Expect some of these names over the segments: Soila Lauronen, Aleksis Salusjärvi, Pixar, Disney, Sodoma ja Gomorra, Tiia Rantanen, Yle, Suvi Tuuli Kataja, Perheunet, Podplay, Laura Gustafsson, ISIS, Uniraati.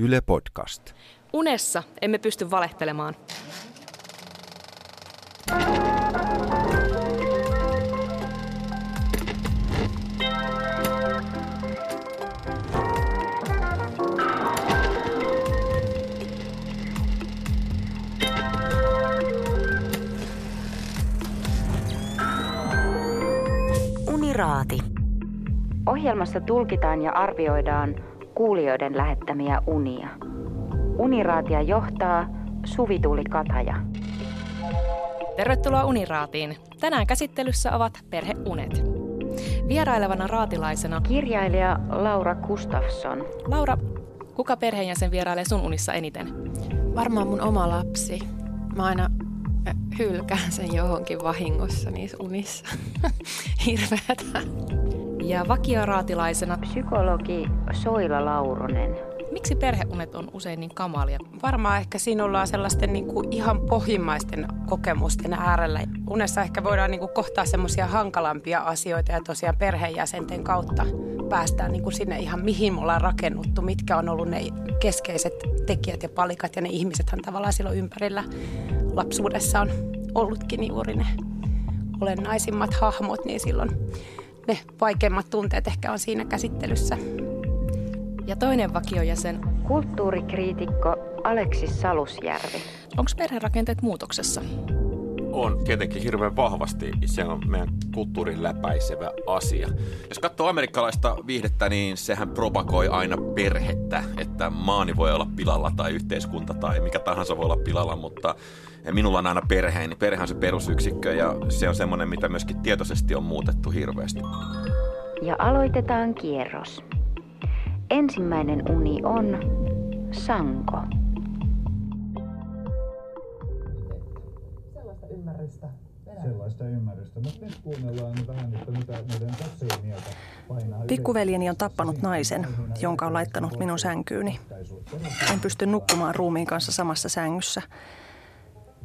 Yle Podcast. Unessa emme pysty valehtelemaan. Uniraati. Ohjelmassa tulkitaan ja arvioidaan kuulijoiden lähettämiä unia. Uniraatia johtaa Suvi Tuuli Kataja. Tervetuloa Uniraatiin. Tänään käsittelyssä ovat perheunet. Vierailevana raatilaisena kirjailija Laura Gustafsson. Laura, kuka perheenjäsen vierailee sun unissa eniten? Varmaan mun oma lapsi. Mä aina hylkään sen johonkin vahingossa niissä unissa. Hirveätä. Ja vakioraatilaisena psykologi Soila Lauronen. Miksi perheunet on usein niin kamalia? Varmaan ehkä siinä ollaan sellaisten niin kuin ihan pohjimmaisten kokemusten äärellä. Unessa ehkä voidaan niin kuin kohtaa semmoisia hankalampia asioita ja tosiaan perheenjäsenten kautta päästään niin kuin sinne ihan mihin me ollaan rakennuttu, mitkä on ollut ne keskeiset tekijät ja palikat ja ne ihmisethän tavallaan silloin ympärillä lapsuudessa on ollutkin juuri ne olennaisimmat hahmot, niin silloin ne vaikeimmat tunteet ehkä on siinä käsittelyssä. Ja toinen vakiojäsen, kulttuurikriitikko Aleksis Salusjärvi. Onko perherakenteet muutoksessa? On tietenkin hirveän vahvasti. Se on meidän kulttuurin läpäisevä asia. Jos katsoo amerikkalaista viihdettä, niin sehän propagoi aina perhettä, että maani voi olla pilalla tai yhteiskunta tai mikä tahansa voi olla pilalla, mutta minulla on aina perhe, niin perhe on se perusyksikkö ja se on semmoinen, mitä myöskin tietoisesti on muutettu hirveästi. Ja aloitetaan kierros. Ensimmäinen uni on sanko. Sellaista ymmärrystä. Mutta nyt kuunnellaan vähän, että mitä meidän katsojien mieltä painaa. Pikkuveljeni on tappanut naisen, jonka on laittanut minun sänkyyni. En pysty nukkumaan ruumiin kanssa samassa sängyssä.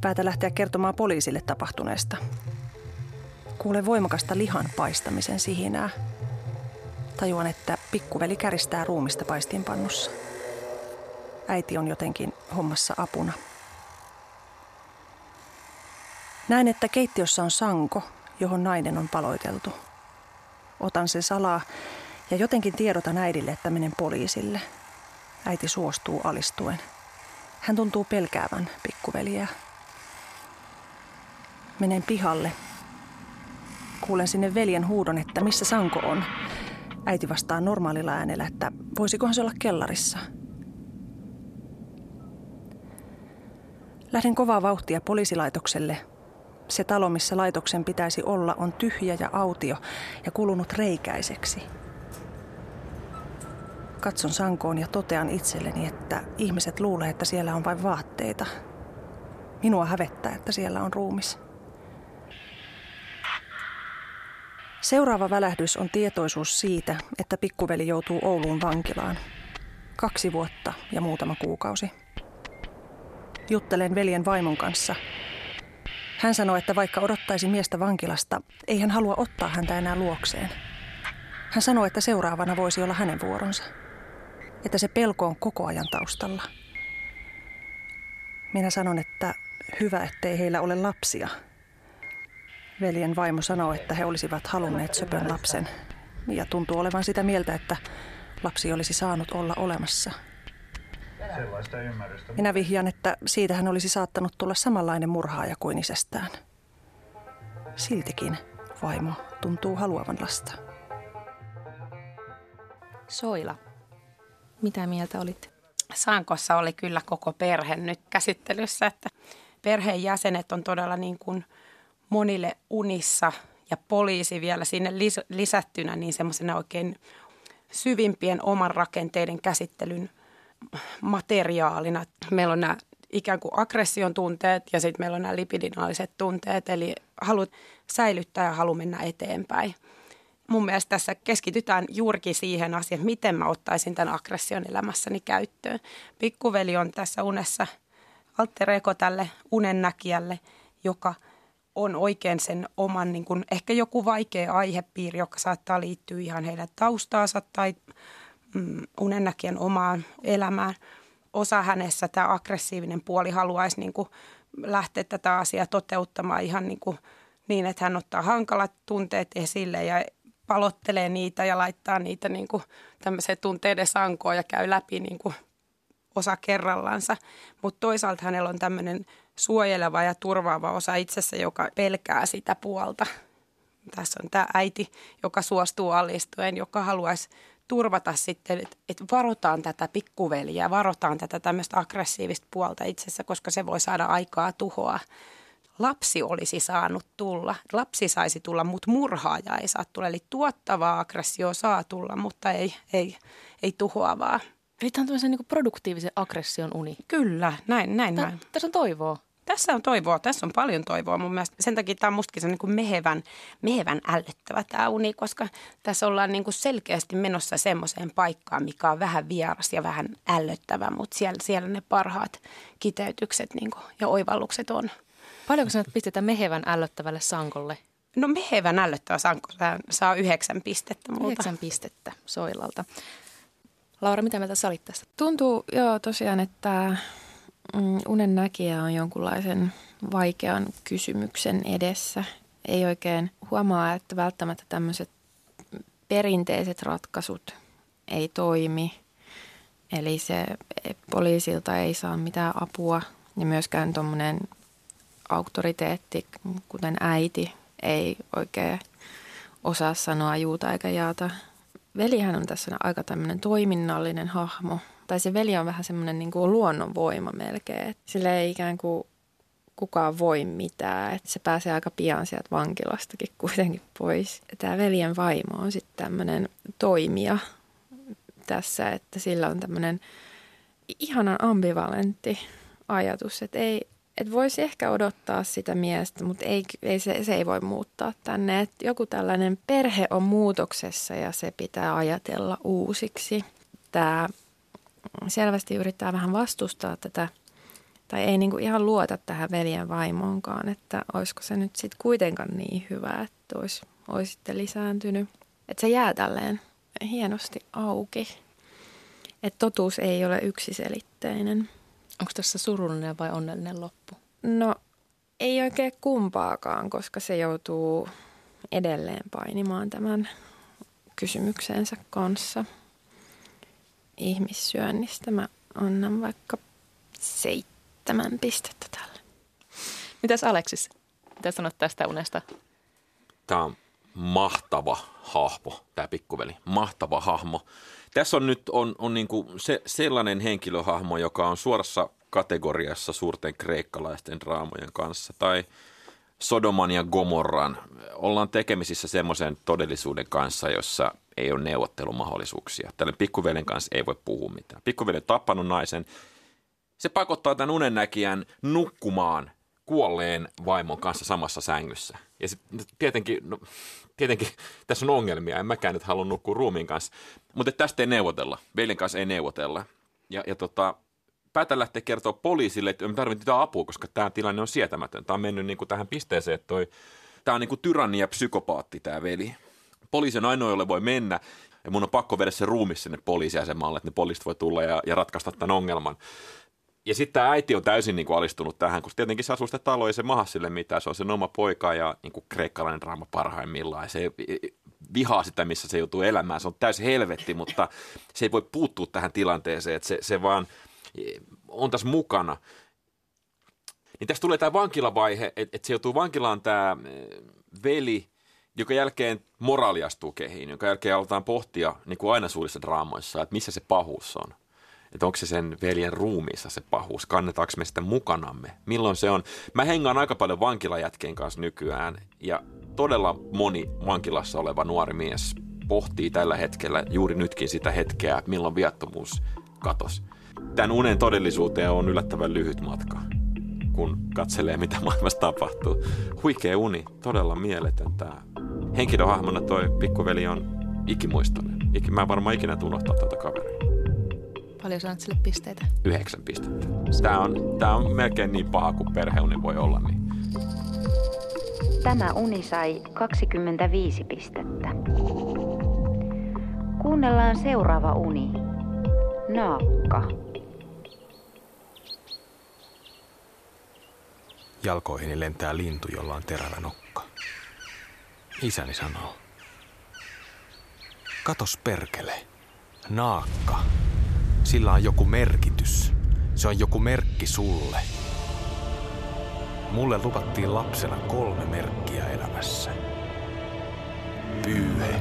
Päätä lähteä kertomaan poliisille tapahtuneesta. Kuulen voimakasta lihan paistamisen sihinää. Tajuan, että pikkuveli käristää ruumista paistinpannussa. Äiti on jotenkin hommassa apuna. Näen, että keittiössä on sanko, johon nainen on paloiteltu. Otan sen salaa ja jotenkin tiedotan äidille, että menen poliisille. Äiti suostuu alistuen. Hän tuntuu pelkäävän pikkuveliä. Menen pihalle. Kuulen sinne veljen huudon, että missä sanko on. Äiti vastaa normaalilla äänellä, että voisikohan se olla kellarissa. Lähden kovaa vauhtia poliisilaitokselle. Se talo, missä laitoksen pitäisi olla, on tyhjä ja autio ja kulunut reikäiseksi. Katson sankoon ja totean itselleni, että ihmiset luulee, että siellä on vain vaatteita. Minua hävettää, että siellä on ruumis. Seuraava välähdys on tietoisuus siitä, että pikkuveli joutuu Ouluun vankilaan. 2 vuotta ja muutama kuukausi. Juttelen veljen vaimon kanssa. Hän sanoi, että vaikka odottaisi miestä vankilasta, ei hän halua ottaa häntä enää luokseen. Hän sanoi, että seuraavana voisi olla hänen vuoronsa. Että se pelko on koko ajan taustalla. Minä sanon, että hyvä, ettei heillä ole lapsia. Veljen vaimo sanoo, että he olisivat halunneet söpön lapsen. Ja tuntuu olevan sitä mieltä, että lapsi olisi saanut olla olemassa. Minä vihjaan, että siitä hän olisi saattanut tulla samanlainen murhaaja kuin isästään. Siltikin vaimo tuntuu haluavan lasta. Soila, mitä mieltä olit? Sankossa oli kyllä koko perhe nyt käsittelyssä, että perheenjäsenet on todella niin kuin monille unissa ja poliisi vielä sinne lisättynä niin semmoisena oikein syvimpien oman rakenteiden käsittelyn materiaalina. Meillä on nämä ikään kuin aggression tunteet ja sitten meillä on nämä libidinaaliset tunteet, eli halu säilyttää ja halu mennä eteenpäin. Mun mielestä tässä keskitytään juurikin siihen asiaan, miten mä ottaisin tämän aggression elämässäni käyttöön. Pikkuveli on tässä unessa alter ego tälle unennäkijälle, joka on oikein sen oman, niin kun, ehkä joku vaikea aihepiiri, joka saattaa liittyä ihan heidän taustaansa tai unennäkijän omaan elämään. osa hänessä tämä aggressiivinen puoli haluaisi niin kuin lähteä tätä asiaa toteuttamaan ihan niin, että hän ottaa hankalat tunteet esille ja palottelee niitä ja laittaa niitä niin kuin tämmöiseen tunteiden sankoon ja käy läpi niin kuin osa kerrallansa. Mutta toisaalta hänellä on tämmöinen suojeleva ja turvaava osa itsessä, joka pelkää sitä puolta. Tässä on tämä äiti, joka suostuu alistuen, joka haluaisi turvata sitten, että varotaan tätä pikkuveliä, varotaan tätä tämmöistä aggressiivista puolta itsessä, koska se voi saada aikaa tuhoa. Lapsi olisi saanut tulla, lapsi saisi tulla, mutta murhaaja ei saa tulla. Eli tuottavaa aggressiota saa tulla, mutta ei tuhoavaa. Eli tämä on tämmöisen niin produktiivisen aggression uni. Kyllä, näin. Tässä on toivoa. Tässä on paljon toivoa mun mielestä. Sen takia tämä on mustakin se on niin mehevän ällöttävä tämä uni, koska tässä ollaan niin selkeästi menossa semmoiseen paikkaan, mikä on vähän vieras ja vähän ällöttävä, mutta siellä ne parhaat kiteytykset niin ja oivallukset on. Paljonko sinä pistetään mehevän ällöttävälle sankolle? No mehevän ällöttävä sanko saa 9 pistettä multa. 9 pistettä Soilalta. Laura, mitä mieltä sä olit tästä? Tuntuu joo tosiaan, että unen näkijä on jonkunlaisen vaikean kysymyksen edessä. Ei oikein huomaa, että välttämättä tämmöiset perinteiset ratkaisut ei toimi. Eli se poliisilta ei saa mitään apua ja myöskään tuommoinen auktoriteetti, kuten äiti, ei oikein osaa sanoa juuta eikä jaata. Velihän on tässä aika tämmöinen toiminnallinen hahmo. Tai se veli on vähän semmoinen niin kuin luonnonvoima melkein. Sillä ei ikään kuin kukaan voi mitään. Et se pääsee aika pian sieltä vankilastakin kuitenkin pois. Tämä veljen vaimo on sitten tämmöinen toimija tässä, että sillä on tämmöinen ihanan ambivalentti ajatus, että ei... Että voisi ehkä odottaa sitä miestä, mutta ei se ei voi muuttaa tänne. Et joku tällainen perhe on muutoksessa ja se pitää ajatella uusiksi. Tämä selvästi yrittää vähän vastustaa tätä, tai ei niinku ihan luota tähän veljen vaimoonkaan, että olisiko se nyt sitten kuitenkaan niin hyvä, että olisi sitten lisääntynyt. Että se jää tälleen hienosti auki. Että totuus ei ole yksiselitteinen. Onko tässä surullinen vai onnellinen loppu? No ei oikein kumpaakaan, koska se joutuu edelleen painimaan tämän kysymyksensä kanssa. Ihmissyönnistä mä annan vaikka 7 pistettä tälle. Mitäs Aleksis? Mitä sanot tästä unesta? Tämä on mahtava hahmo, tämä pikkuveli. Mahtava hahmo. Tässä on nyt on niin kuin sellainen henkilöhahmo, joka on suorassa kategoriassa suurten kreikkalaisten draamojen kanssa tai Sodoman ja Gomorran. Ollaan tekemisissä semmoisen todellisuuden kanssa, jossa ei ole neuvottelumahdollisuuksia. Tällä pikkuveljen kanssa ei voi puhua mitään. Pikkuveli on tappanut naisen. Se pakottaa tämän unennäkijän nukkumaan kuolleen vaimon kanssa samassa sängyssä. Ja se, tietenkin tässä on ongelmia, en mäkään nyt halua nukkua ruumiin kanssa, mutta tästä ei neuvotella, veljen kanssa ei neuvotella. Ja päätä lähtee kertoa poliisille, että me tarvitaan apua, koska tämä tilanne on sietämätön. Tämä on mennyt niin kuin tähän pisteeseen, että tämä on niin kuin tyranni ja psykopaatti tämä veli. Poliisi on ainoa, jolle voi mennä ja mun on pakko viedä se ruumi sinne poliisiasemalle, että ne poliisit voi tulla ja ratkaista tämän ongelman. Ja sitten tämä äiti on täysin niinku alistunut tähän, koska tietenkin se asuu sitä taloa, ei se maha sille mitään. Se on sen oma poika ja niinku kreikkalainen draama parhaimmillaan. Se vihaa sitä, missä se joutuu elämään. Se on täysin helvetti, mutta se ei voi puuttua tähän tilanteeseen, että se vaan on tässä mukana. Niin tässä tulee tämä vankilavaihe, että se joutuu vankilaan tämä veli, joka jälkeen moraali astuu kehiin, jonka jälkeen aletaan pohtia niin kuin aina suurissa draamoissa, että missä se pahuus on. Että onko se sen veljen ruumiissa se pahuus? Kannetaanko me sitä mukanamme? Milloin se on? Mä hengaan aika paljon vankilajätkien kanssa nykyään ja todella moni vankilassa oleva nuori mies pohtii tällä hetkellä juuri nytkin sitä hetkeä, milloin viattomuus katosi. Tämän unen todellisuuteen on yllättävän lyhyt matka, kun katselee mitä maailmassa tapahtuu. Huikea uni, todella mieletön tämä. Henkilöhahmona toi pikkuveli on ikimuistoinen. Mä en varmaan ikinä unohtaa tätä kaveria. Paljon sanat sille pisteitä? 9 pistettä. Tämä on melkein niin paha kuin perheuni voi olla. Niin. Tämä uni sai 25 pistettä. Kuunnellaan seuraava uni. Naakka. Jalkoihini lentää lintu, jolla on terävä nokka. Isäni sanoo. Katos perkele. Naakka. Sillä on joku merkitys. Se on joku merkki sulle. Mulle lupattiin lapsena 3 merkkiä elämässä. Pyyhe,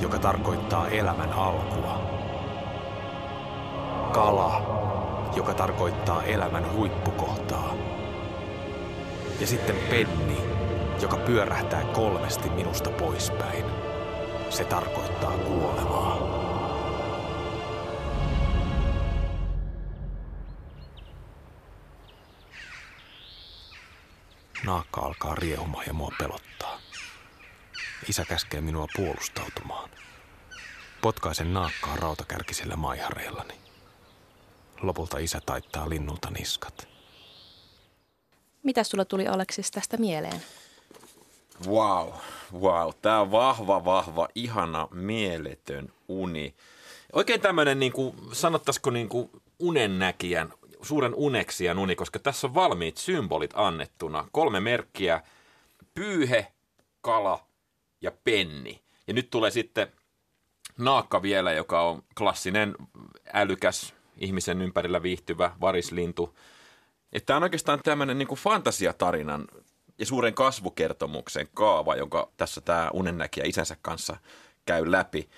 joka tarkoittaa elämän alkua. Kala, joka tarkoittaa elämän huippukohtaa. Ja sitten penni, joka pyörähtää kolmesti minusta poispäin. Se tarkoittaa kuolemaa. Naakka alkaa riehumaan ja mua pelottaa. Isä käskee minua puolustautumaan. Potkaisen naakkaa rautakärkisellä maihareillani. Lopulta isä taittaa linnulta niskat. Mitä sulla tuli, Aleksis, tästä mieleen? Wow. Tää on vahva, ihana, mieletön uni. Oikein tämmönen, sanottaisiko unennäkijän, suuren uneksijan uni, koska tässä on valmiit symbolit annettuna. 3 merkkiä, pyyhe, kala ja penni. Ja nyt tulee sitten naakka vielä, joka on klassinen, älykäs, ihmisen ympärillä viihtyvä varislintu. Tämä on oikeastaan tämmöinen fantasiatarinan ja suuren kasvukertomuksen kaava, jonka tässä tämä unennäkijä isänsä kanssa käy läpi.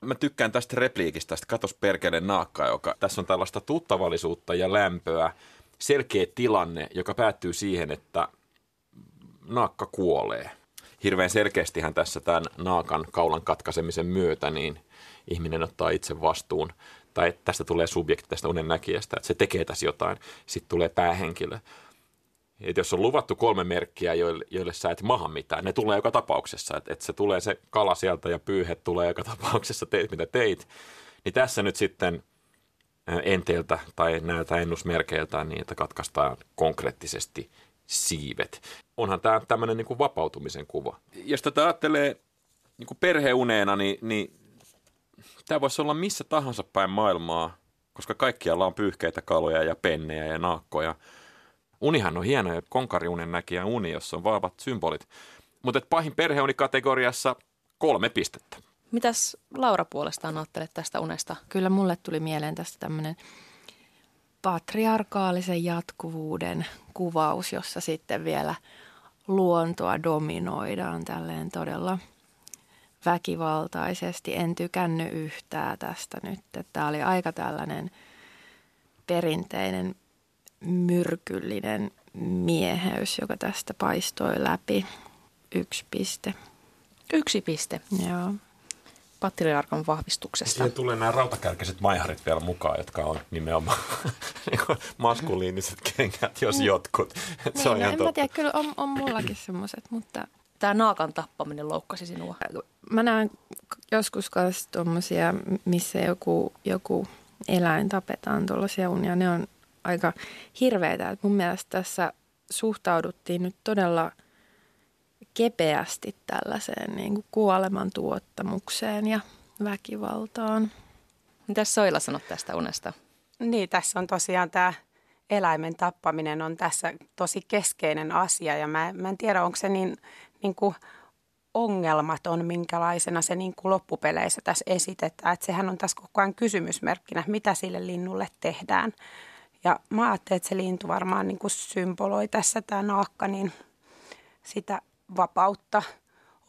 Mä tykkään tästä repliikistä, että katos perkele naakka, joka tässä on tällaista tuttavallisuutta ja lämpöä, selkeä tilanne, joka päättyy siihen, että naakka kuolee. Hirveän selkeästihän tässä tämän naakan kaulan katkaisemisen myötä niin ihminen ottaa itse vastuun. Tai tästä tulee subjekti tästä unennäkijästä, että se tekee tässä jotain, sitten tulee päähenkilö. Et jos on luvattu 3 merkkiä, joille sä et maha mitään, ne tulee joka tapauksessa. Että se tulee se kala sieltä ja pyyhe tulee joka tapauksessa, teet mitä teit. Niin tässä nyt sitten enteiltä tai näiltä ennusmerkeiltä niin, että katkaistaan konkreettisesti siivet. Onhan tämä tämmöinen vapautumisen kuva. Jos tätä ajattelee perheuneena, niin tämä voisi olla missä tahansa päin maailmaa, koska kaikkialla on pyyhkeitä, kaloja ja pennejä ja naakkoja. Unihan on hieno ja konkariunen näkijä uni, jossa on vahvat symbolit. Mutta pahin perheunikategoriassa 3 pistettä. Mitäs Laura puolestaan ajattelet tästä unesta? Kyllä mulle tuli mieleen tästä tämmöinen patriarkaalisen jatkuvuuden kuvaus, jossa sitten vielä luontoa dominoidaan tälleen todella väkivaltaisesti. En tykännyt yhtään tästä nyt. Tämä oli aika tällainen perinteinen myrkyllinen mieheys, joka tästä paistoi läpi. 1 piste. 1 piste? Joo. Patriarkan vahvistuksesta. Siihen tulee nämä rautakärkiset maiharit vielä mukaan, jotka on nimenomaan maskuliiniset kengät, jos jotkut. Se on ihan totta. En mä tiedä, kyllä on mullakin semmoiset, mutta tämä naakan tappaminen loukkasi sinua. Mä näen joskus myös tuommoisia, missä joku eläin tapetaan, tuollaisia unia. Ne on aika hirveitä. Et mun mielestä tässä suhtauduttiin nyt todella kepeästi tällaiseen kuoleman tuottamukseen ja väkivaltaan. Mitäs Soila sanot tästä unesta? Niin, tässä on tosiaan tämä eläimen tappaminen on tässä tosi keskeinen asia. Ja mä en tiedä, onko se niin kuin ongelmaton, minkälaisena se loppupeleissä tässä esitetään. Että sehän on tässä koko ajan kysymysmerkkinä, mitä sille linnulle tehdään. Ja mä ajattelin, että se lintu varmaan symboloi tässä tämä naakka, niin sitä vapautta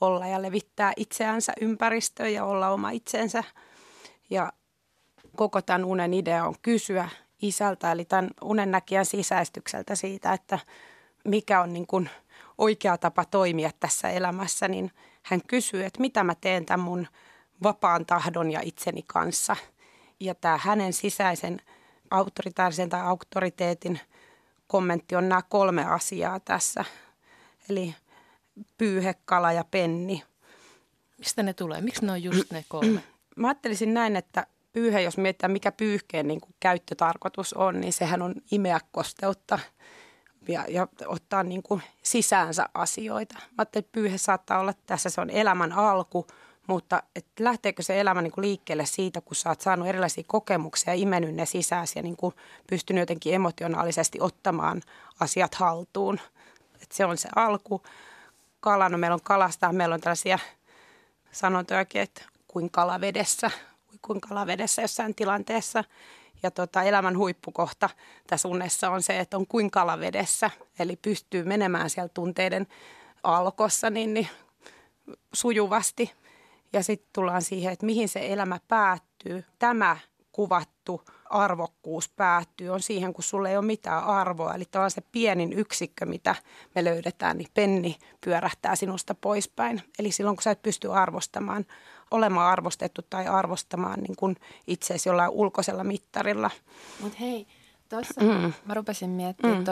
olla ja levittää itseänsä ympäristöön ja olla oma itsensä. Ja koko tämän unen idea on kysyä isältä, eli tämän unennäkijän sisäistykseltä siitä, että mikä on oikea tapa toimia tässä elämässä, niin hän kysyy, että mitä mä teen tämän mun vapaan tahdon ja itseni kanssa. Ja tämä hänen sisäisen autoritaarisen tai auktoriteetin kommentti on nämä 3 asiaa tässä, eli pyyhe, kala ja penni. Mistä ne tulee? Miksi ne on just ne 3? Mä ajattelisin näin, että pyyhe, jos mietitään mikä pyyhkeen käyttötarkoitus on, niin sehän on imeä kosteutta ja ottaa sisäänsä asioita. Mä ajattelin, että pyyhe saattaa olla tässä, se on elämän alku, mutta lähteekö se elämä liikkeelle siitä, kun sä oot saanut erilaisia kokemuksia ja imennyt ne sisääsi ja pystynyt jotenkin emotionaalisesti ottamaan asiat haltuun. se on se alku. Kala, no meillä on kalasta, meillä on tällaisia sanontojakin, että kuin kala vedessä jossain tilanteessa. Ja elämän huippukohta tässä unessa on se, että on kuin kala vedessä, eli pystyy menemään siellä tunteiden alkossa niin sujuvasti. Ja sitten tullaan siihen, että mihin se elämä päättyy. Tämä kuvattu arvokkuus päättyy on siihen, kun sulla ei ole mitään arvoa. Eli tämä on se pienin yksikkö, mitä me löydetään, niin penni pyörähtää sinusta poispäin. Eli silloin, kun sä et pysty arvostamaan, olemaan arvostettu tai arvostamaan niin kun itseäsi jollain ulkoisella mittarilla. Mut hei, tuossa mä rupesin miettimään,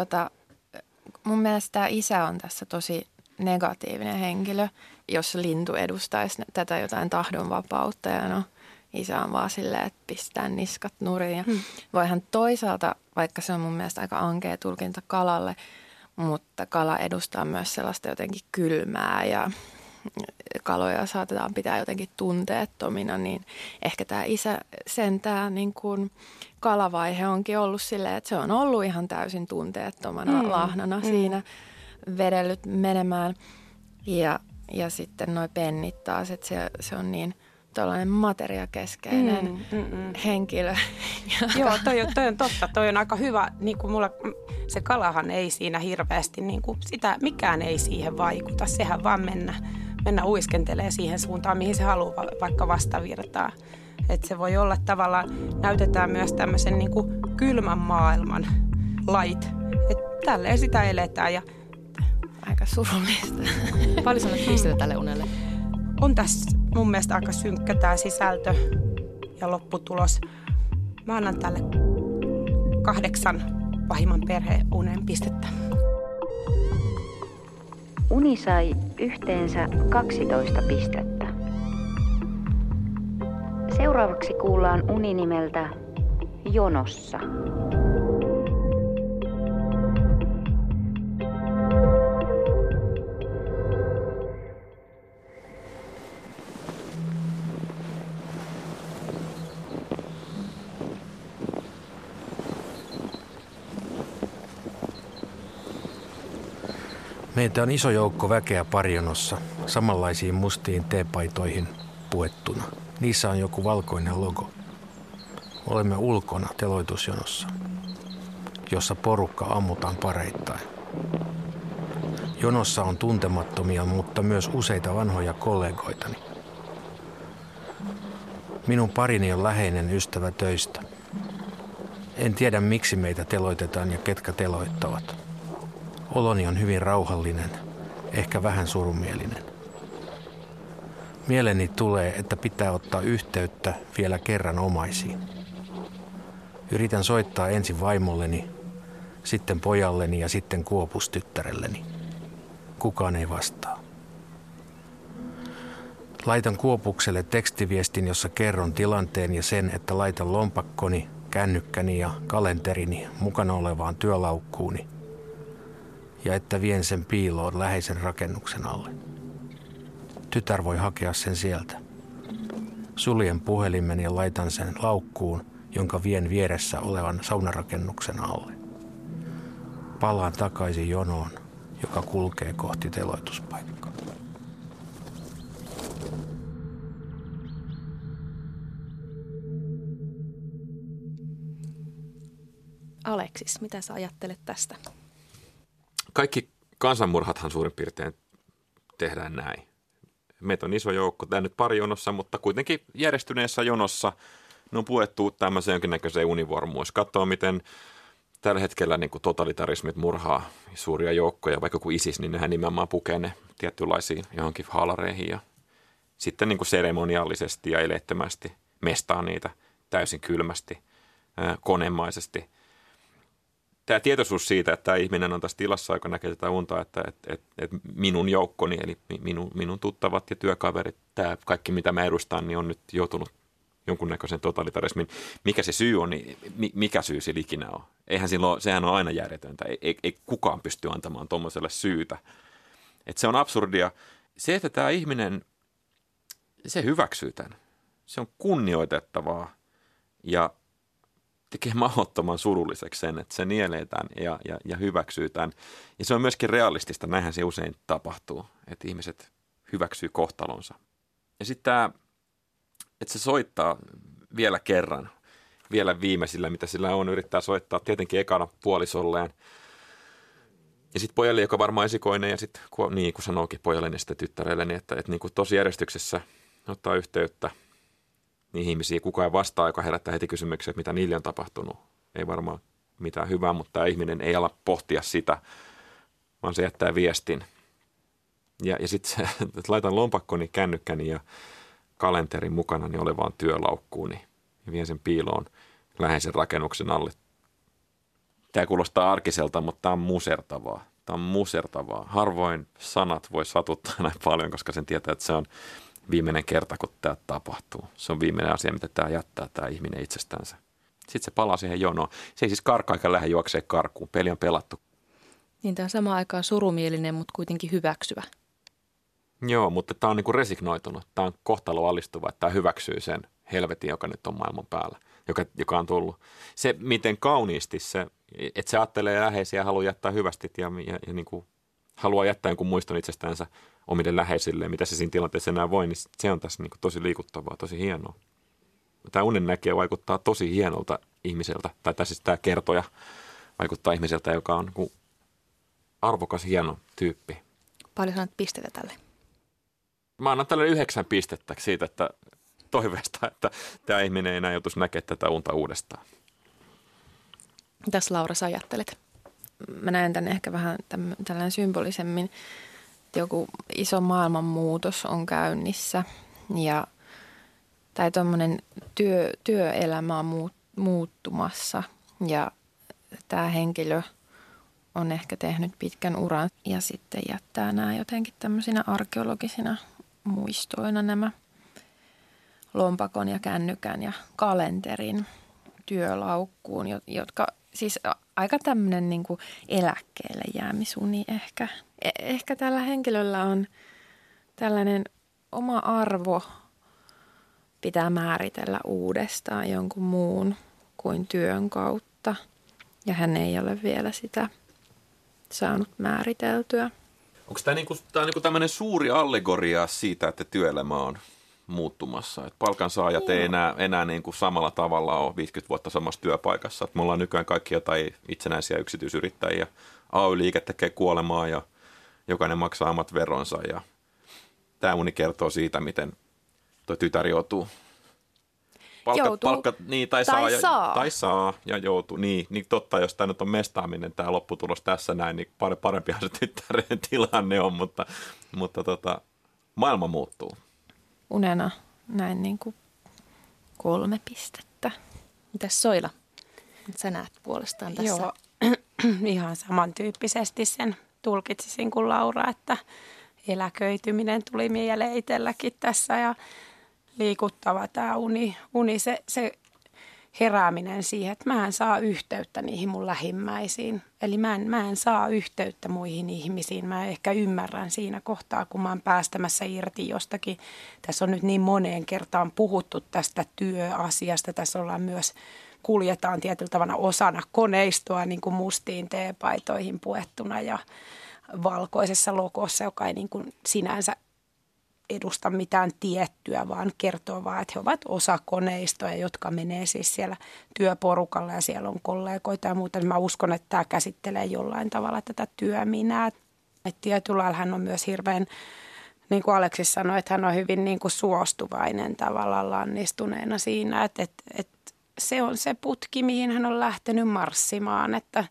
mun mielestä tämä isä on tässä tosi negatiivinen henkilö, jos lintu edustaisi tätä jotain tahdonvapautta ja isä on vaan silleen, että pistää niskat nurin. Voihan toisaalta, vaikka se on mun mielestä aika ankea tulkinta kalalle, mutta kala edustaa myös sellaista jotenkin kylmää ja kaloja saatetaan pitää jotenkin tunteettomina, niin ehkä tämä isä sentään niin kuin kalavaihe onkin ollut silleen, että se on ollut ihan täysin tunteettomana lahnana siinä vedellyt menemään. Ja sitten noi pennit taas, että se on niin tuollainen materiakeskeinen henkilö. Joo, toi on totta. Toi on aika hyvä. Niin kuin mulla, se kalahan ei siinä hirveästi, niin kuin sitä mikään ei siihen vaikuta. Sehän vaan mennä uiskentelee siihen suuntaan, mihin se haluaa, vaikka vastavirtaa. Että se voi olla tavallaan, näytetään myös tämmöisen niin kuin kylmän maailman lait. Että tälleen sitä eletään ja aika surullista. Paljon on pisteitä tälle unelle? On tässä mun mielestä aika synkkä tämä sisältö ja lopputulos. Mä annan tälle 8 pahimman perheunen pistettä. Uni sai yhteensä 12 pistettä. Seuraavaksi kuullaan uni nimeltä Jonossa. Meitä on iso joukko väkeä Parjonossa, samanlaisiin mustiin teepaitoihin puettuna. Niissä on joku valkoinen logo. Olemme ulkona teloitusjonossa, jossa porukka ammutaan pareittain. Jonossa on tuntemattomia, mutta myös useita vanhoja kollegoitani. Minun parini on läheinen ystävä töistä. En tiedä, miksi meitä teloitetaan ja ketkä teloittavat. Oloni on hyvin rauhallinen, ehkä vähän surumielinen. Mieleni tulee, että pitää ottaa yhteyttä vielä kerran omaisiin. Yritän soittaa ensin vaimolleni, sitten pojalleni ja sitten kuopustyttärelleni. Kukaan ei vastaa. Laitan Kuopukselle tekstiviestin, jossa kerron tilanteen ja sen, että laitan lompakkoni, kännykkäni ja kalenterini mukana olevaan työlaukkuuni. Ja että vien sen piiloon läheisen rakennuksen alle. Tytär voi hakea sen sieltä. Suljen puhelimen ja laitan sen laukkuun, jonka vien vieressä olevan saunarakennuksen alle. Palaan takaisin jonoon, joka kulkee kohti teloituspaikkaa. Aleksis, mitä sä ajattelet tästä? Kaikki kansanmurhathan suurin piirtein tehdään näin. Meitä on iso joukko, tämä nyt pari jonossa, mutta kuitenkin järjestyneessä jonossa ne on puettu tämmöiseen jonkinnäköiseen univormuun. Jos katsoo, miten tällä hetkellä niin kuin totalitarismit murhaa suuria joukkoja, vaikka kuin ISIS, niin nehän nimenomaan pukee ne tietynlaisiin johonkin haalareihin ja sitten niin kuin seremoniallisesti ja eleettömästi mestaa niitä täysin kylmästi, konemaisesti. Tämä tietoisuus siitä, että tämä ihminen on tässä tilassa, joka näkee tätä unta, että minun joukkoni, eli minun tuttavat ja työkaverit, tämä kaikki mitä mä edustan, niin on nyt joutunut jonkunnäköisen totalitarismin. Mikä se syy on, niin mikä syy sillä ikinä on? Eihän silloin, sehän on aina järjetöntä. Ei kukaan pysty antamaan tuommoiselle syytä. Et se on absurdia. Se, että tämä ihminen, se hyväksyy tämän. Se on kunnioitettavaa ja tekee mahdottoman surulliseksi sen, että se nielee tämän ja hyväksyy tämän. Ja se on myöskin realistista, näinhän se usein tapahtuu, että ihmiset hyväksyy kohtalonsa. Ja sitten tämä, että se soittaa vielä kerran, vielä viimeisillä, mitä sillä on, yrittää soittaa tietenkin ekana puolisolleen. Ja sitten pojalle, joka varmaan esikoinen, ja sitten niin kuin sanookin pojalle ja sitten tyttärelle, niin että niin kuin tosi järjestyksessä ottaa yhteyttä niihin ihmisiin. Kukaan ei vastaa, joka herättää heti kysymyksiä, että mitä niille on tapahtunut. Ei varmaan mitään hyvää, mutta tämä ihminen ei ala pohtia sitä, vaan se jättää viestin. Ja sitten laitan lompakkoni, kännykkäni ja kalenterin mukana niin olevaan työlaukkuuni ja vien sen piiloon läheisen rakennuksen alle. Tämä kuulostaa arkiselta, mutta tämä on musertavaa. Tämä on musertavaa. Harvoin sanat voi satuttaa näin paljon, koska sen tietää, että se on viimeinen kerta, kun tämä tapahtuu. Se on viimeinen asia, mitä tämä jättää, tämä ihminen itsestänsä. Sitten se palaa siihen jonoon. Se ei siis karkaa eikä lähde juokseen karkuun. Peli on pelattu. Niin, tämä on samaan aikaan surumielinen, mutta kuitenkin hyväksyvä. Joo, mutta tämä on niin kuin resignoitunut. Tämä on kohtaloallistuva, että tämä hyväksyy sen helvetin, joka nyt on maailman päällä, joka on tullut. Se, miten kauniisti se, että se ajattelee läheisiä ja haluaa jättää hyvästit ja niin kuin haluaa jättää jonkun muiston itsestänsä omille läheisille, mitä se siinä tilanteessa enää voi, niin se on tässä niin kuin tosi liikuttavaa, tosi hienoa. Tämä unennäkijä vaikuttaa tosi hienolta ihmiseltä, tai tässä siis tämä kertoja vaikuttaa ihmiseltä, joka on niin kuin arvokas, hieno tyyppi. Paljon sanat pisteitä tälle? Mä annan tälle 9 pistettä siitä, että toiveesta, että tämä ihminen ei enää joutuisi näkemään tätä unta uudestaan. Mitäs Laura, sä ajattelet? Mä näen tämän ehkä vähän tällainen symbolisemmin, että joku iso maailmanmuutos on käynnissä ja tai tuommoinen työelämä on muuttumassa ja tämä henkilö on ehkä tehnyt pitkän uran ja sitten jättää nämä jotenkin tämmöisinä arkeologisina muistoina nämä lompakon ja kännykän ja kalenterin työlaukkuun, jotka siis aika tämmöinen niin kuin eläkkeelle jäämisuni ehkä. Ehkä tällä henkilöllä on tällainen oma arvo pitää määritellä uudestaan jonkun muun kuin työn kautta ja hän ei ole vielä sitä saanut määriteltyä. Onko tämä niinku tämmöinen suuri allegoria siitä, että työelämä on muuttumassa? Et palkansaajat ei enää niin kuin samalla tavalla ole 50 vuotta samassa työpaikassa. Et me ollaan nykyään kaikki jotain itsenäisiä yksityisyrittäjiä. AY-liike tekee kuolemaa ja jokainen maksaa omat veronsa. Ja tämä uni kertoo siitä, miten tuo tytär joutuu. Palkka, tai saa. Ja joutuu. Niin totta, jos tämä nyt on mestaaminen, tämä lopputulos tässä näin, niin parempihan se tyttären tilanne on, mutta maailma muuttuu. Unena näin niin kuin 3 pistettä. Mitäs Soila? Sä näet puolestaan tässä. Joo, ihan samantyyppisesti sen tulkitsisin kuin Laura, että eläköityminen tuli mieleen itselläkin tässä ja liikuttava tämä uni se herääminen siihen, että mä en saa yhteyttä niihin mun lähimmäisiin. Eli mä en saa yhteyttä muihin ihmisiin. Mä ehkä ymmärrän siinä kohtaa, kun mä oon päästämässä irti jostakin. Tässä on nyt niin moneen kertaan puhuttu tästä työasiasta. Tässä ollaan myös, kuljetaan tietyllä tavalla osana koneistoa niin kuin mustiin teepaitoihin puettuna ja valkoisessa logossa, joka ei niin kuin sinänsä edusta mitään tiettyä, vaan kertoo vaan, että he ovat osa koneistoja, jotka menee siis siellä työporukalla ja siellä on kollegoita ja muuta. Mä uskon, että tämä käsittelee jollain tavalla tätä työminää. Tietyllä lailla hän on myös hirveän, niin kuin Aleksis sanoi, että hän on hyvin niin kuin suostuvainen tavallaan lannistuneena siinä, että se on se putki, mihin hän on lähtenyt marssimaan, että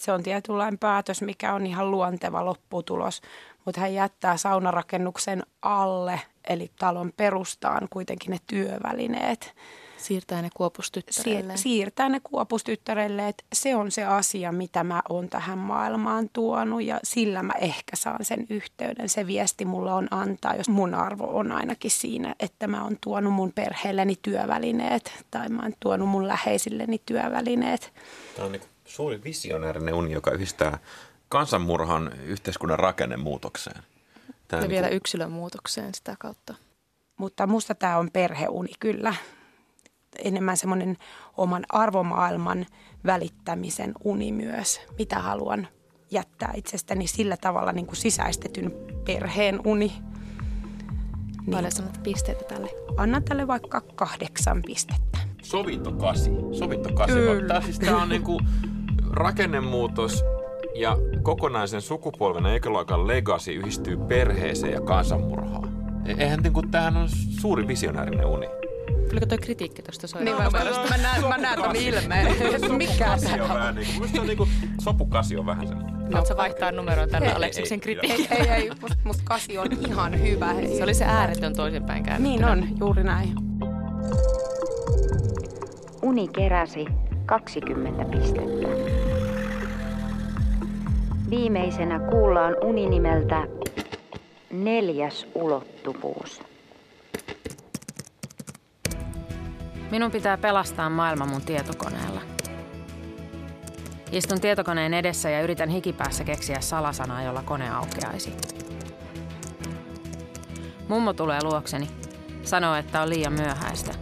se on tietynlainen päätös, mikä on ihan luonteva lopputulos. Mutta hän jättää saunarakennuksen alle, eli talon perustaan kuitenkin ne työvälineet. Siirtää ne kuopustyttärelleen. Siirtää ne kuopustyttärelleen, että se on se asia, mitä mä oon tähän maailmaan tuonut ja sillä mä ehkä saan sen yhteyden. Se viesti mulla on antaa, jos mun arvo on ainakin siinä, että mä oon tuonut mun perheelleni työvälineet tai mä oon tuonut mun läheisilleni työvälineet. Tämä on niin suuri visionäärinen uni, joka yhdistää kansanmurhan yhteiskunnan rakennemuutokseen. Ja niin vielä yksilön muutokseen sitä kautta. Mutta musta tämä on perheuni kyllä. enemmän semmoinen oman arvomaailman välittämisen uni myös, mitä haluan jättää itsestäni sillä tavalla niin kuin sisäistetyn perheen uni. Niin. Paljon sanot pisteitä tälle? Anna tälle vaikka 8 pistettä. Sovinto kasi. Tämä siis on niinku rakennemuutos ja kokonaisen sukupolven ekologian legacy yhdistyy perheeseen ja kansanmurhaan. Eihän niinku tämähän on suuri visionäärinen uni. Tuliko toi kritiikki tuosta Soilan? Niin, mä näen ton ilmeen. Mikä tämä on? Minusta niinku sopukasi on vähän semmoinen. Oletko vaihtaa numeroa tänne Aleksiksen kritiikkiin? Ei, musta 8 on ihan hyvä. Se oli se ääretön toisinpäin käännettynä. Niin on, juuri näin. Uni keräsi 20 pistettä. Viimeisenä kuullaan uni nimeltä 4. ulottuvuus. Minun pitää pelastaa maailma mun tietokoneella. Istun tietokoneen edessä ja yritän hikipäässä keksiä salasanaa, jolla kone aukeaisi. Mummo tulee luokseni. Sanoo, että on liian myöhäistä.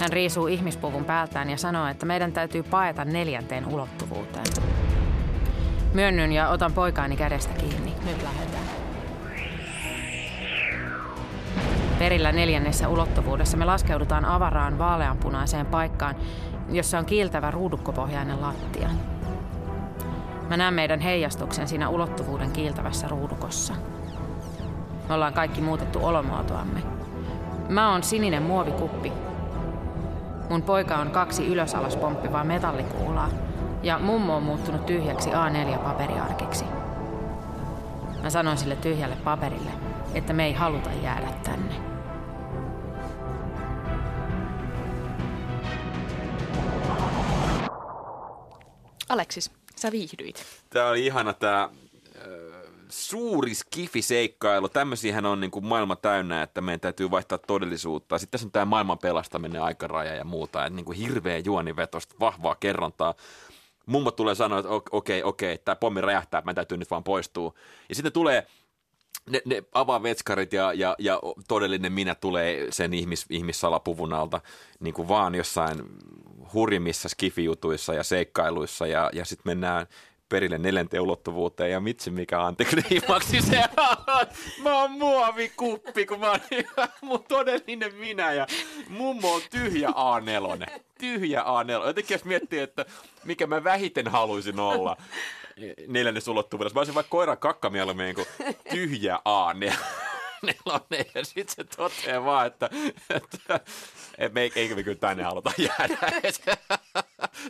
Hän riisuu ihmispuvun päältään ja sanoo, että meidän täytyy paeta 4. ulottuvuuteen. Myönnyn ja otan poikaani kädestä kiinni. Nyt lähdetään. Perillä 4. ulottuvuudessa me laskeudutaan avaraan vaaleanpunaiseen paikkaan, jossa on kiiltävä ruudukkopohjainen lattia. Mä näen meidän heijastuksen siinä ulottuvuuden kiiltävässä ruudukossa. Me ollaan kaikki muutettu olomuotoamme. Mä oon sininen muovikuppi. Mun poika on 2 ylös-alas pomppivaa metallikuulaa ja mummo on muuttunut tyhjäksi A4-paperiarkiksi. Mä sanoin sille tyhjälle paperille, että me ei haluta jäädä tänne. Aleksis, sä viihdyit. Tää oli ihana tää suuri skifiseikkailu. Tämmöisiähän on niin kuin maailma täynnä, että meidän täytyy vaihtaa todellisuutta. Sitten tässä on tää maailman pelastaminen, aikaraja ja muuta. Niin kuin hirveä juonivetosta, vahvaa kerrontaa. Mummo tulee sanoa, että okei, tää pommi räjähtää, mä täytyy nyt vaan poistua. Ja sitten tulee... Ne avaa vetskarit ja todellinen minä tulee sen ihmissalapuvun alta niin kuin vaan jossain hurjimissa skifijutuissa ja seikkailuissa ja sitten mennään perille 4. ulottuvuuteen ja mitsi mikä antikliimaksi se on. Mä oon muovikuppi, kun mä oon mun todellinen minä ja mummo on tyhjä A4. Tyhjä A4. Jotenkin jos miettii, että mikä mä vähiten haluaisin olla. 4. ulottuvuudessa. Mä olisin vaikka koiran kakkamielmeen kuin tyhjä A4. Ja sit se toteaa vaan, että me eikö me kyllä tänne haluta jäädä.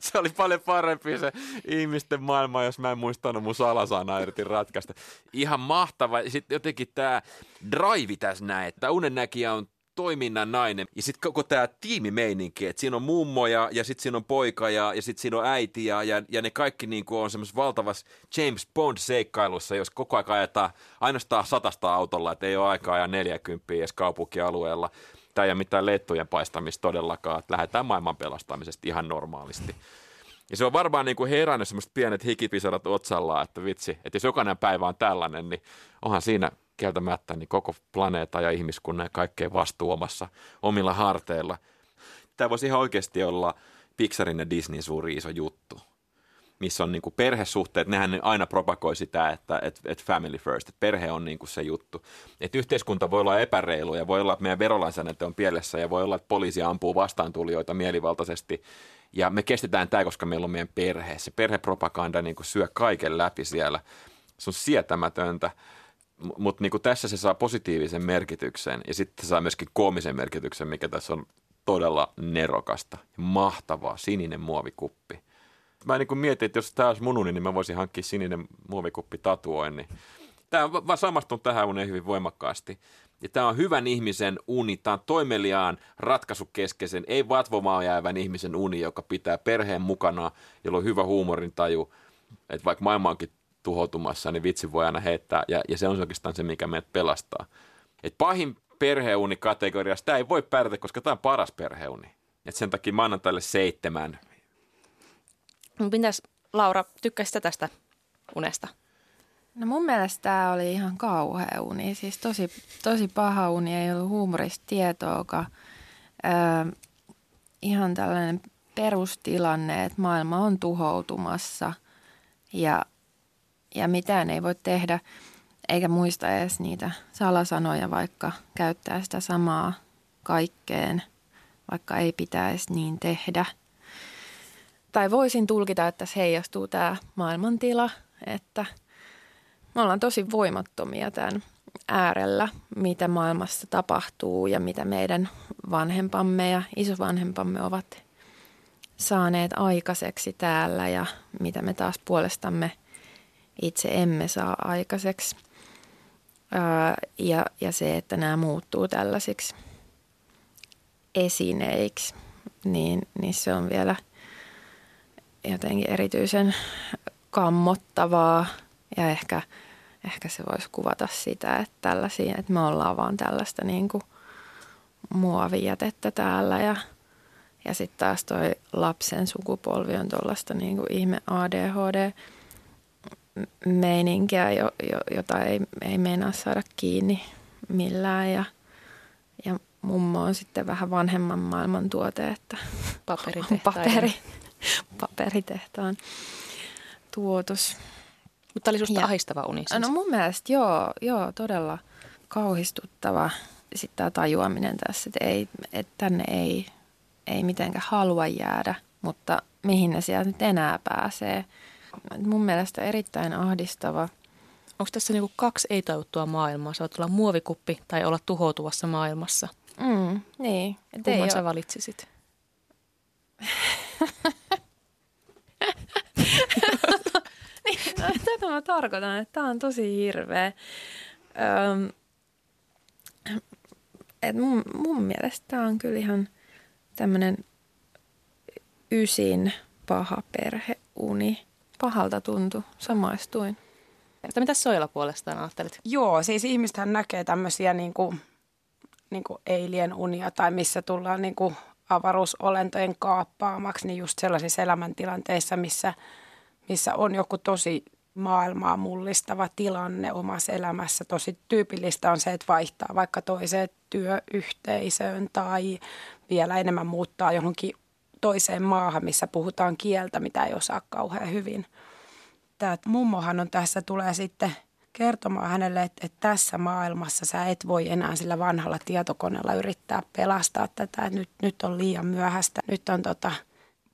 Se oli paljon parempi se ihmisten maailma, jos mä en muistanut mun salasanaa, yritin ratkaista. Ihan mahtava. Sitten jotenkin tää drive tässä näin, että unennäkijä on toiminnan nainen. Ja sitten koko tämä tiimimeininki, että siinä on mummo ja sitten siinä on poika ja sitten siinä on äiti ja ne kaikki niinku on semmoisessa valtavassa James Bond-seikkailussa, jos koko ajan ajetaan ainoastaan 100 autolla, että ei ole aikaa ajaa 40 edes kaupunkialueella. Tämä ei ole mitään lettujen paistamista todellakaan, että lähdetään maailman pelastamisesta ihan normaalisti. Ja se on varmaan niinku herännyt semmoiset pienet hikipisarat otsallaan, että vitsi, että jos jokainen päivä on tällainen, niin onhan siinä... kieltämättä niin koko planeetta ja ihmiskunnan ja kaikkeen vastuu omilla harteilla. Tämä voisi ihan oikeasti olla Pixarin ja Disneyn suuri iso juttu, missä on niin kuin perhesuhteet. Nehän aina propagoi sitä, että family first, että perhe on niin kuin se juttu. Että yhteiskunta voi olla epäreilu ja voi olla, että meidän verolainsäädäntö on pielessä ja voi olla, että poliisi ampuu vastaantulijoita mielivaltaisesti. Ja me kestetään tämä, koska meillä on meidän perhe. Se perhepropaganda niin kuin syö kaiken läpi siellä. Se on sietämätöntä. Mutta niinku tässä se saa positiivisen merkityksen ja sitten se saa myöskin koomisen merkityksen, mikä tässä on todella nerokasta. Mahtavaa, sininen muovikuppi. Mä niinku mietin, että jos tämä olisi mun uni, niin mä voisin hankkia sininen muovikuppi tatuoinnin. Tämä on samastunut tähän uneen hyvin voimakkaasti. Ja tämä on hyvän ihmisen uni, tämä on toimeliaan ratkaisukeskeisen, ei vatvomaan jäävän ihmisen uni, joka pitää perheen mukana, jolla on hyvä huumorintaju, että vaikka maailma onkin tuhoutumassa, niin vitsi voi aina heittää, ja se on oikeastaan se, mikä meidät pelastaa. Et pahin perheuni kategoriassa, tämä ei voi pärjätä, koska tämä on paras perheuni. Et sen takia mä annan tälle 7. Mitäs Laura, tykkäsit tästä unesta? No mun mielestä tämä oli ihan kauhea uni, siis tosi paha uni, ei ollut huumorista tietoakaan. ihan tällainen perustilanne, että maailma on tuhoutumassa ja mitään ei voi tehdä eikä muista edes niitä salasanoja, vaikka käyttää sitä samaa kaikkeen, vaikka ei pitäisi niin tehdä. Tai voisin tulkita, että tässä heijastuu tämä maailmantila, että me ollaan tosi voimattomia tämän äärellä, mitä maailmassa tapahtuu ja mitä meidän vanhempamme ja isovanhempamme ovat saaneet aikaiseksi täällä ja mitä me taas puolestamme itse emme saa aikaiseksi. Ja se, että nämä muuttuu tällaisiksi esineiksi, niin se on vielä jotenkin erityisen kammottavaa ja ehkä se voisi kuvata sitä, että me ollaan vaan tällaista niin kuin muovijätettä täällä ja sitten taas toi lapsen sukupolvi on tuollaista niin kuin ihme ADHD-meininkiä, jota ei meinaa saada kiinni millään ja mummo on sitten vähän vanhemman maailman tuote, että paperitehtaan tuotos. Mutta tämä oli susta ahistava uni. No mun mielestä joo, todella kauhistuttava. Sitten tämä tajuaminen tässä, että tänne ei mitenkään halua jäädä, mutta mihin ne sieltä nyt enää pääsee. Mun mielestä erittäin ahdistava. Onko tässä niinku kaksi ei-toivottua maailmaa? Sä voit olla muovikuppi tai olla tuhoutuvassa maailmassa. Niin. Kumman sä valitsisit? Tätä mä tarkoitan, että tämä on tosi hirveä. Mun mielestä tämä on kyllä ihan tämmöinen ysin paha perheuni. Pahalta tuntui, samaistuin. Että mitä Soila puolestaan ajattelit? Joo, siis ihmistähän näkee tämmöisiä niinku eilien unia tai missä tullaan niinku avaruusolentojen kaappaamaksi, niin just sellaisissa elämäntilanteissa, missä on joku tosi maailmaa mullistava tilanne omassa elämässä. Tosi tyypillistä on se, että vaihtaa vaikka toiseen työyhteisöön tai vielä enemmän muuttaa johonkin toiseen maahan, missä puhutaan kieltä, mitä ei osaa kauhean hyvin. Tämä mummohan on tässä, tulee sitten kertomaan hänelle, että tässä maailmassa sä et voi enää sillä vanhalla tietokoneella yrittää pelastaa tätä. Nyt on liian myöhäistä. Nyt on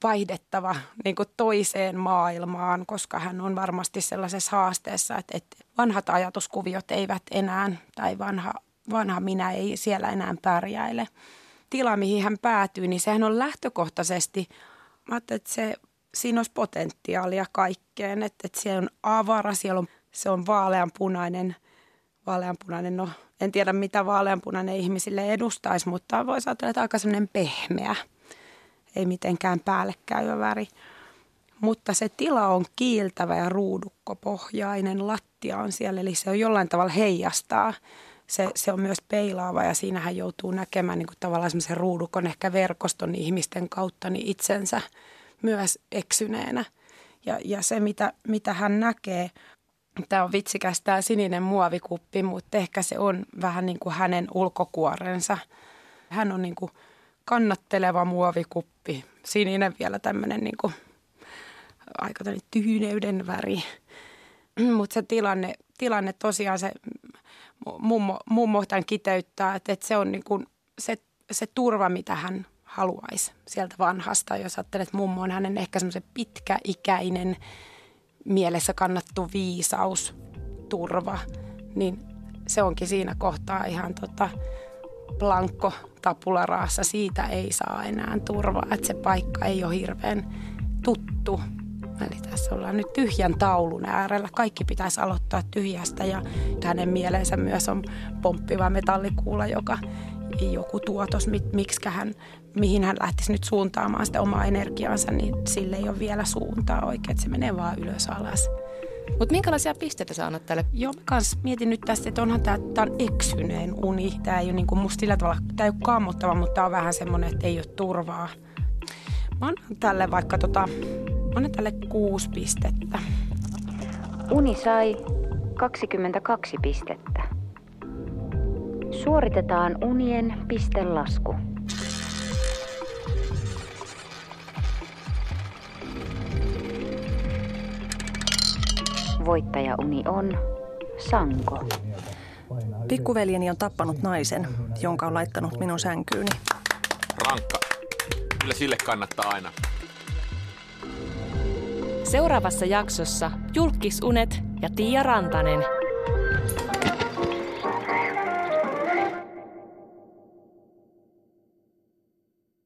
vaihdettava niin kuin toiseen maailmaan, koska hän on varmasti sellaisessa haasteessa, että vanhat ajatuskuviot eivät enää, tai vanha minä ei siellä enää pärjäile. Tila, mihin hän päätyy, niin sehän on lähtökohtaisesti, mä ajattelin, että siinä olisi potentiaalia kaikkeen, että siellä on avara, se on vaaleanpunainen, no en tiedä mitä vaaleanpunainen ihmisille edustaisi, mutta voisi ajatella, että aika sellainen pehmeä. Ei mitenkään päälle käyvä väri, mutta se tila on kiiltävä ja ruudukkopohjainen, lattia on siellä, eli se on jollain tavalla heijastaa. Se on myös peilaava ja siinähän joutuu näkemään niin kuin tavallaan semmoisen ruudukon, ehkä verkoston ihmisten kautta, niin itsensä myös eksyneenä. Ja se, mitä hän näkee, tämä on vitsikäs tämä sininen muovikuppi, mutta ehkä se on vähän niin kuin hänen ulkokuorensa. Hän on niin kuin kannatteleva muovikuppi, sininen vielä tämmöinen niinku, aika tyyneyden väri, mutta se tilanne tosiaan se mummo tämän kiteyttää, että se on niinku se turva, mitä hän haluaisi sieltä vanhasta. Jos ajattelet, että mummo on hänen ehkä semmoisen pitkäikäinen, mielessä kannattu viisaus, turva, niin se onkin siinä kohtaa ihan blankko tapularaassa, siitä ei saa enää turvaa, että se paikka ei ole hirveän tuttu. Eli tässä ollaan nyt tyhjän taulun äärellä. Kaikki pitäisi aloittaa tyhjästä ja hänen mieleensä myös on pomppiva metallikuula, joka joku tuotos, mihin hän lähtisi nyt suuntaamaan sitä omaa energiaansa, niin sille ei ole vielä suuntaa oikein, se menee vaan ylös alas. Mutta minkälaisia pisteitä sä annat tälle? Joo, mä kans mietin nyt tästä, että onhan tää on eksyneen uni. Tää ei ole niinku musta sillä tavalla, tää ei ole kammottava, mutta tää on vähän semmonen, että ei ole turvaa. Mä annan tälle vaikka tälle 6 pistettä. Uni sai 22 pistettä. Suoritetaan unien pistelasku. Voittajauni on sanko. Pikkuveljeni on tappanut naisen, jonka on laittanut minun sänkyyni. Rankka. Kyllä sille kannattaa aina. Seuraavassa jaksossa julkkisunet ja Tiia Rantanen.